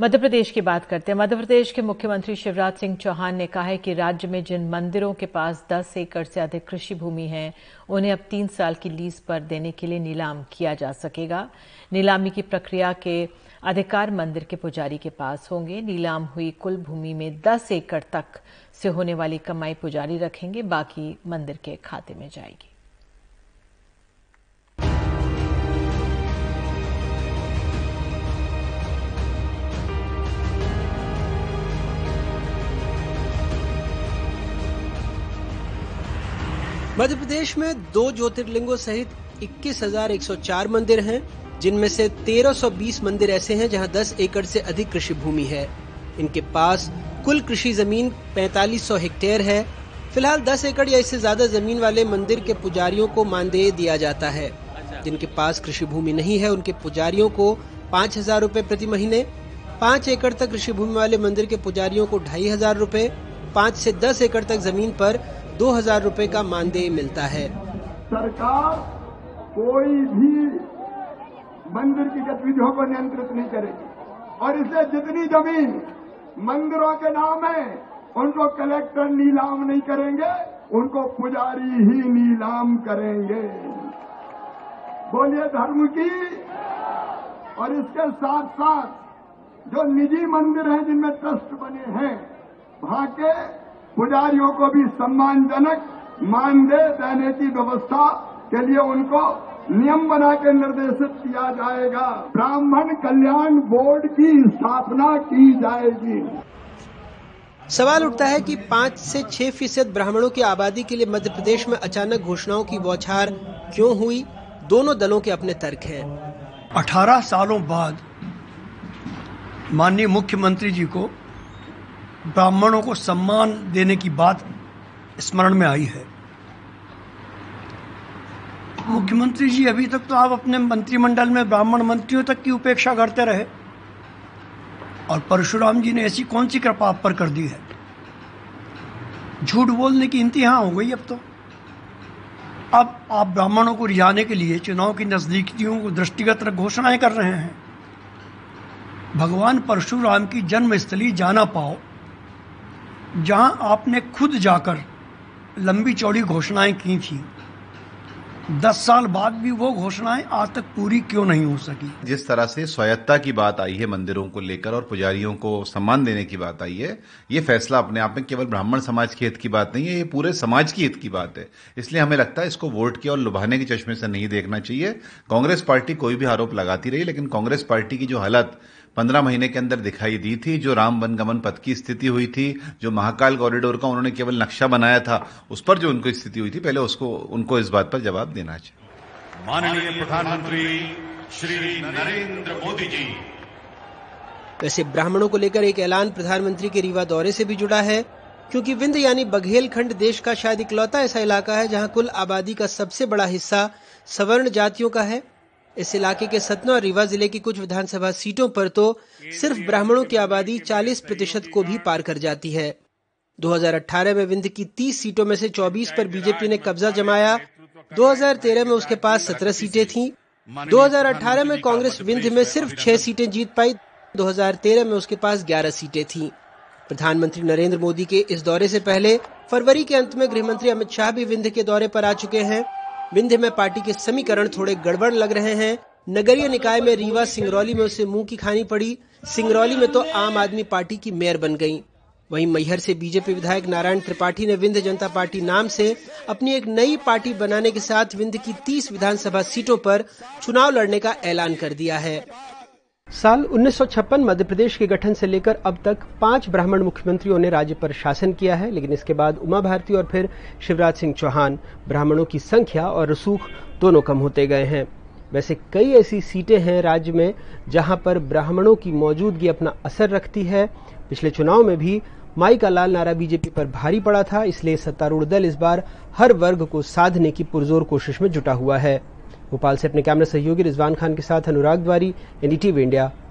मध्य प्रदेश की बात करते हैं। मध्य प्रदेश के मुख्यमंत्री शिवराज सिंह चौहान ने कहा है कि राज्य में जिन मंदिरों के पास 10 एकड़ से अधिक कृषि भूमि है उन्हें अब 3 साल की लीज पर देने के लिए नीलाम किया जा सकेगा। नीलामी की प्रक्रिया के अधिकार मंदिर के पुजारी के पास होंगे। नीलाम हुई कुल भूमि में 10 एकड़ तक से होने वाली कमाई पुजारी रखेंगे, बाकी मंदिर के खाते में जाएगी। मध्य प्रदेश में 2 ज्योतिर्लिंगों सहित 21,104 मंदिर हैं, जिनमें से 1,320 मंदिर ऐसे हैं जहां 10 एकड़ से अधिक कृषि भूमि है। इनके पास कुल कृषि जमीन 4,500 हेक्टेयर है। फिलहाल 10 एकड़ या इससे ज्यादा जमीन वाले मंदिर के पुजारियों को मानदेय दिया जाता है। जिनके पास कृषि भूमि नहीं है उनके पुजारियों को 5,000 रुपये प्रति महीने, 5 एकड़ तक कृषि भूमि वाले मंदिर के पुजारियों को 2,500 रुपये, 5 से 10 एकड़ तक जमीन पर 2,000 रुपये का मानदेय मिलता है। सरकार कोई भी मंदिर की गतिविधियों को नियंत्रित नहीं करेगी और इसे जितनी जमीन मंदिरों के नाम है उनको कलेक्टर नीलाम नहीं करेंगे, उनको पुजारी ही नीलाम करेंगे। बोलिए धर्म की। और इसके साथ साथ जो निजी मंदिर हैं जिनमें ट्रस्ट बने हैं वहां के पुजारियों को भी सम्मानजनक मानदेय देने की व्यवस्था के लिए उनको नियम बना के निर्देशित किया जाएगा। ब्राह्मण कल्याण बोर्ड की स्थापना की जाएगी। सवाल उठता है कि 5 से 6% ब्राह्मणों की आबादी के लिए मध्य प्रदेश में अचानक घोषणाओं की बौछार क्यों हुई। दोनों दलों के अपने तर्क हैं। 18 सालों बाद माननीय मुख्यमंत्री जी को ब्राह्मणों को सम्मान देने की बात स्मरण में आई है। मुख्यमंत्री जी, अभी तक तो आप अपने मंत्रिमंडल में ब्राह्मण मंत्रियों तक की उपेक्षा करते रहे और परशुराम जी ने ऐसी कौन सी कृपा आप पर कर दी है। झूठ बोलने की इंतहा हो गई। अब तो अब आप ब्राह्मणों को रिझाने के लिए चुनाव की नजदीकियों को दृष्टिगत रख घोषणाएं कर रहे हैं। भगवान परशुराम की जन्मस्थली जाना पाओ, जहां आपने खुद जाकर लंबी चौड़ी घोषणाएं की थी, 10 साल बाद भी वो घोषणाएं आज तक पूरी क्यों नहीं हो सकी। जिस तरह से स्वायत्ता की बात आई है मंदिरों को लेकर और पुजारियों को सम्मान देने की बात आई है, ये फैसला अपने आप में केवल ब्राह्मण समाज के हित की बात नहीं है, ये पूरे समाज की हित की बात है। इसलिए हमें लगता है इसको वोट के और लुभाने के चश्मे से नहीं देखना चाहिए। कांग्रेस पार्टी कोई भी आरोप लगाती रही, लेकिन कांग्रेस पार्टी की जो हालत 15 महीने के अंदर दिखाई दी थी, जो राम वनगमन पथ की स्थिति हुई थी, जो महाकाल कॉरिडोर का उन्होंने केवल नक्शा बनाया था, उस पर जो उनको स्थिति हुई थी, पहले उनको इस बात पर जवाब देना चाहिए। माननीय प्रधानमंत्री श्री नरेंद्र मोदी जी। वैसे ब्राह्मणों को लेकर एक ऐलान प्रधानमंत्री के रीवा दौरे से भी जुड़ा है, क्योंकि विंध्य यानी बघेलखंड देश का शायद इकलौता ऐसा इलाका है जहाँ कुल आबादी का सबसे बड़ा हिस्सा सवर्ण जातियों का है। इस इलाके के सतना और रीवा जिले की कुछ विधानसभा सीटों पर तो सिर्फ ब्राह्मणों की आबादी 40% को भी पार कर जाती है। 2018 में विंध्य की 30 सीटों में से 24 पर बीजेपी ने कब्जा जमाया। 2013 में उसके पास 17 सीटें थीं। 2018 में कांग्रेस विंध्य में सिर्फ 6 सीटें जीत पाई। 2013 में उसके पास 11 सीटें थीं। प्रधानमंत्री नरेंद्र मोदी के इस दौरे से पहले फरवरी के अंत में गृहमंत्री अमित शाह भी विंध्य के दौरे पर आ चुके हैं। विंध्य में पार्टी के समीकरण थोड़े गड़बड़ लग रहे हैं। नगरीय निकाय में रीवा सिंगरौली में उसे मुंह की खानी पड़ी। सिंगरौली में तो आम आदमी पार्टी की मेयर बन गई। वहीं मैहर से बीजेपी विधायक नारायण त्रिपाठी ने विंध्य जनता पार्टी नाम से अपनी एक नई पार्टी बनाने के साथ विंध्य की 30 विधानसभा सीटों पर चुनाव लड़ने का ऐलान कर दिया है। साल 1956 मध्य प्रदेश के गठन से लेकर अब तक 5 ब्राह्मण मुख्यमंत्रियों ने राज्य पर शासन किया है, लेकिन इसके बाद उमा भारती और फिर शिवराज सिंह चौहान। ब्राह्मणों की संख्या और रसूख दोनों कम होते गए हैं। वैसे कई ऐसी सीटें हैं राज्य में जहां पर ब्राह्मणों की मौजूदगी अपना असर रखती है। पिछले चुनाव में भी माई का लाल नारा बीजेपी पर भारी पड़ा था, इसलिए सत्तारूढ़ दल इस बार हर वर्ग को साधने की पुरजोर कोशिश में जुटा हुआ है। भोपाल से अपने कैमरा सहयोगी रिजवान खान के साथ अनुराग द्वारी, NDTV इंडिया।